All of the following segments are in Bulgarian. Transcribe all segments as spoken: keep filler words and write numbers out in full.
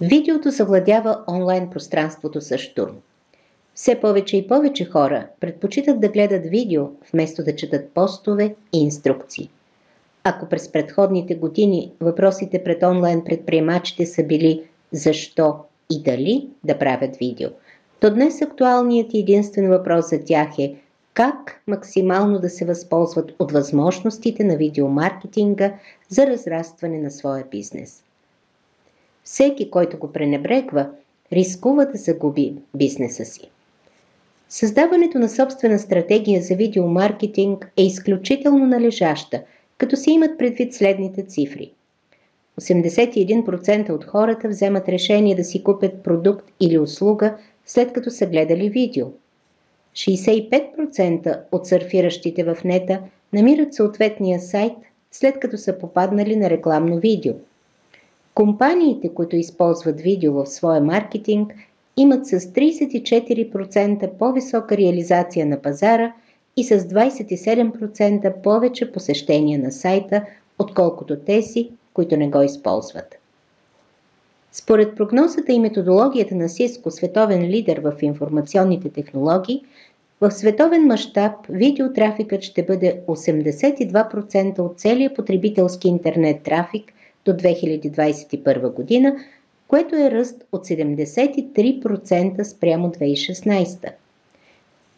Видеото съвладява онлайн пространството също. Все повече и повече хора предпочитат да гледат видео, вместо да четат постове и инструкции. Ако през предходните години въпросите пред онлайн предприемачите са били защо и дали да правят видео, то днес актуалният и единствен въпрос за тях е как максимално да се възползват от възможностите на видеомаркетинга за разрастване на своя бизнес. Всеки, който го пренебрегва, рискува да загуби бизнеса си. Създаването на собствена стратегия за видеомаркетинг е изключително належаща, като се имат предвид следните цифри. осемдесет и един процента от хората вземат решение да си купят продукт или услуга, след като са гледали видео. шейсет и пет процента от сърфиращите в нета намират съответния сайт, след като са попаднали на рекламно видео. Компаниите, които използват видео в своя маркетинг, имат с трийсет и четири процента по-висока реализация на пазара и с двайсет и седем процента повече посещения на сайта, отколкото тези, които не го използват. Според прогнозата и методологията на Сиско, световен лидер в информационните технологии, в световен мащаб видеотрафикът ще бъде осемдесет и два процента от целия потребителски интернет трафик до две хиляди двайсет и първа година, което е ръст от седемдесет и три процента спрямо две хиляди и шестнайсета.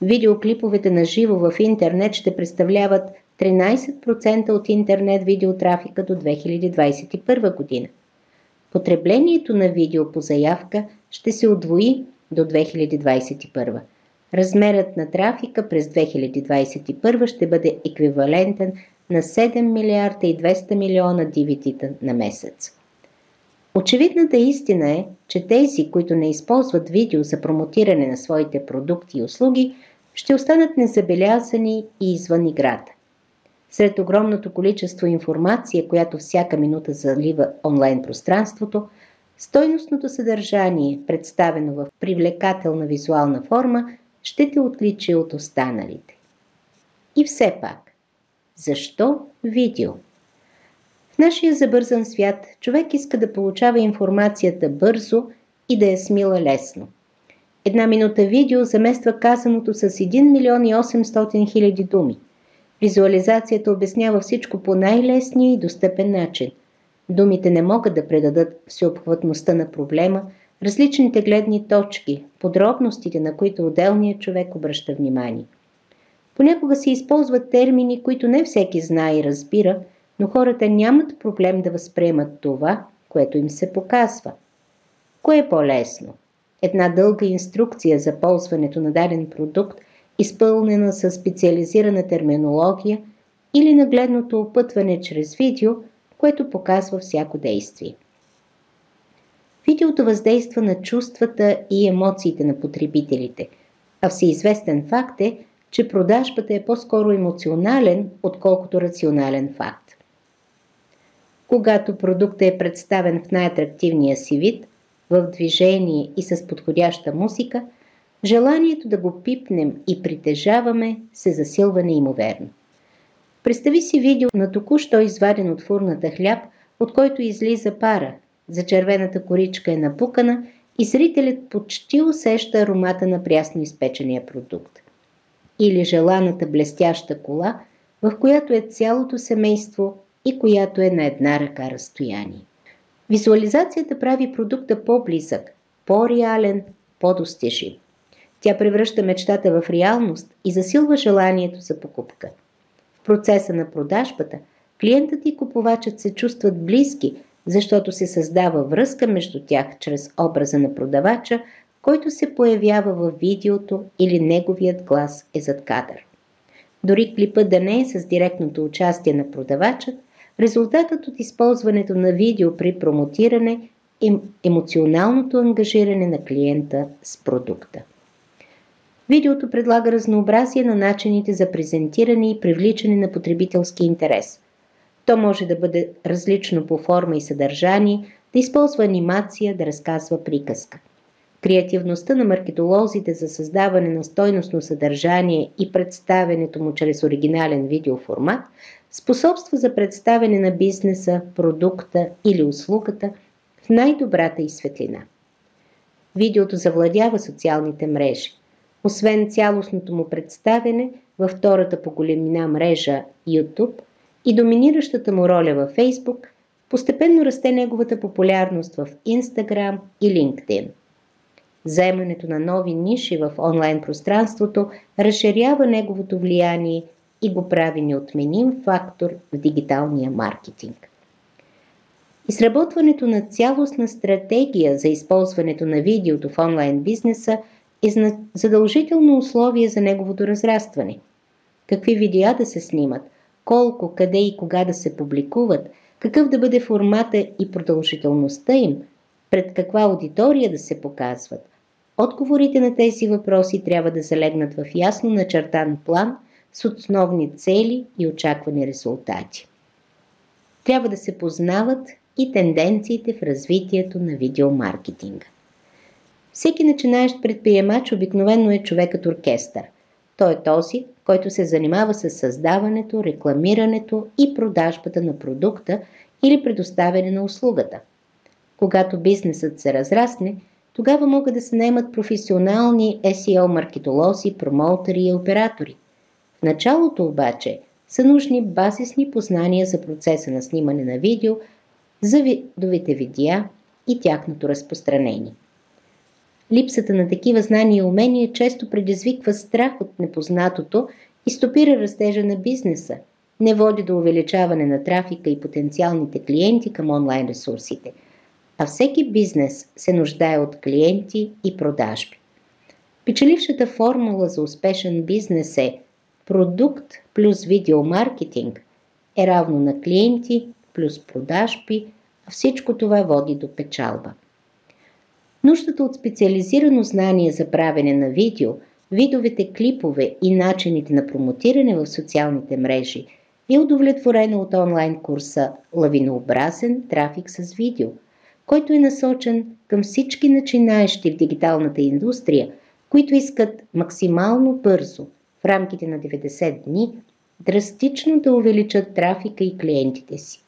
Видеоклиповете на живо в интернет ще представляват тринайсет процента от интернет видеотрафика до две хиляди двайсет и първа година. Потреблението на видео по заявка ще се удвои до две хиляди двайсет и първа. Размерът на трафика през две хиляди двайсет и първа ще бъде еквивалентен на седем милиарда и двеста милиона ди ви ти-та на месец. Очевидната истина е, че тези, които не използват видео за промотиране на своите продукти и услуги, ще останат незабелязани и извън играта. Сред огромното количество информация, която всяка минута залива онлайн пространството, стойностното съдържание, представено в привлекателна визуална форма, ще те отличи от останалите. И все пак, защо видео? В нашия забързан свят човек иска да получава информацията бързо и да я смила лесно. Една минута видео замества казаното с един милион и осемстотин хиляди думи. Визуализацията обяснява всичко по най-лесния и достъпен начин. Думите не могат да предадат всеобхватността на проблема, различните гледни точки, подробностите, на които отделният човек обръща внимание. Понякога се използват термини, които не всеки знае и разбира, но хората нямат проблем да възприемат това, което им се показва. Кое е по-лесно? Една дълга инструкция за ползването на даден продукт, изпълнена със специализирана терминология, или нагледното опътване чрез видео, което показва всяко действие. Видеото въздейства на чувствата и емоциите на потребителите, а всеизвестен факт е, че продажбата е по-скоро емоционален, отколкото рационален факт. Когато продуктът е представен в най-атрактивния си вид, в движение и с подходяща музика, желанието да го пипнем и притежаваме се засилва неимоверно. Представи си видео на току-що изваден от фурната хляб, от който излиза пара, зачервената коричка е напукана и зрителят почти усеща аромата на прясно изпечения продукт. Или желаната блестяща кола, в която е цялото семейство и която е на една ръка разстояние. Визуализацията прави продукта по-близък, по-реален, по-достижим. Тя превръща мечтата в реалност и засилва желанието за покупка. В процеса на продажбата клиентът и купувачът се чувстват близки, защото се създава връзка между тях чрез образа на продавача, който се появява във видеото или неговият глас е зад кадър. Дори клипът да не е с директното участие на продавача, резултатът от използването на видео при промотиране е емоционалното ангажиране на клиента с продукта. Видеото предлага разнообразие на начините за презентиране и привличане на потребителски интерес. То може да бъде различно по форма и съдържание, да използва анимация, да разказва приказка. Креативността на маркетолозите за създаване на стойностно съдържание и представянето му чрез оригинален видеоформат способства за представяне на бизнеса, продукта или услугата в в най-добрата й светлина. Видеото завладява социалните мрежи. Освен цялостното му представяне във втората по големина мрежа YouTube и доминиращата му роля във Facebook, постепенно расте неговата популярност в Instagram и LinkedIn. Заемането на нови ниши в онлайн пространството разширява неговото влияние и го прави неотменим фактор в дигиталния маркетинг. Изработването на цялостна стратегия за използването на видеото в онлайн бизнеса е задължително условие за неговото разрастване. Какви видеа да се снимат, колко, къде и кога да се публикуват, какъв да бъде формата и продължителността им, пред каква аудитория да се показват. Отговорите на тези въпроси трябва да залегнат в ясно начертан план с основни цели и очаквани резултати. Трябва да се познават и тенденциите в развитието на видеомаркетинга. Всеки начинаещ предприемач обикновено е човекът оркестър. Той е този, който се занимава с създаването, рекламирането и продажбата на продукта или предоставяне на услугата. Когато бизнесът се разрасне, тогава могат да се наемат професионални ес и о-маркетолози, промоутери и оператори. В началото обаче са нужни базисни познания за процеса на снимане на видео, за видовите видеа и тяхното разпространение. Липсата на такива знания и умения често предизвиква страх от непознатото и стопира растежа на бизнеса, не води до увеличаване на трафика и потенциалните клиенти към онлайн ресурсите. А всеки бизнес се нуждае от клиенти и продажби. Печелившата формула за успешен бизнес е продукт плюс видеомаркетинг е равно на клиенти плюс продажби, а всичко това води до печалба. Нуждата от специализирано знание за правене на видео, видовете клипове и начините на промотиране в социалните мрежи е удовлетворена от онлайн курса Лавинообразен трафик с видео, който е насочен към всички начинаещи в дигиталната индустрия, които искат максимално бързо, в рамките на деветдесет дни, драстично да увеличат трафика и клиентите си.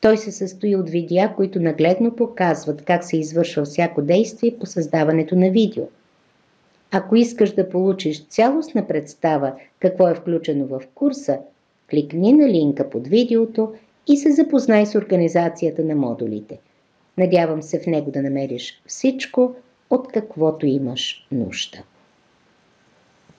Той се състои от видеа, които нагледно показват как се извършва всяко действие по създаването на видео. Ако искаш да получиш цялостна представа какво е включено в курса, кликни на линка под видеото и се запознай с организацията на модулите. Надявам се в него да намериш всичко, от каквото имаш нужда.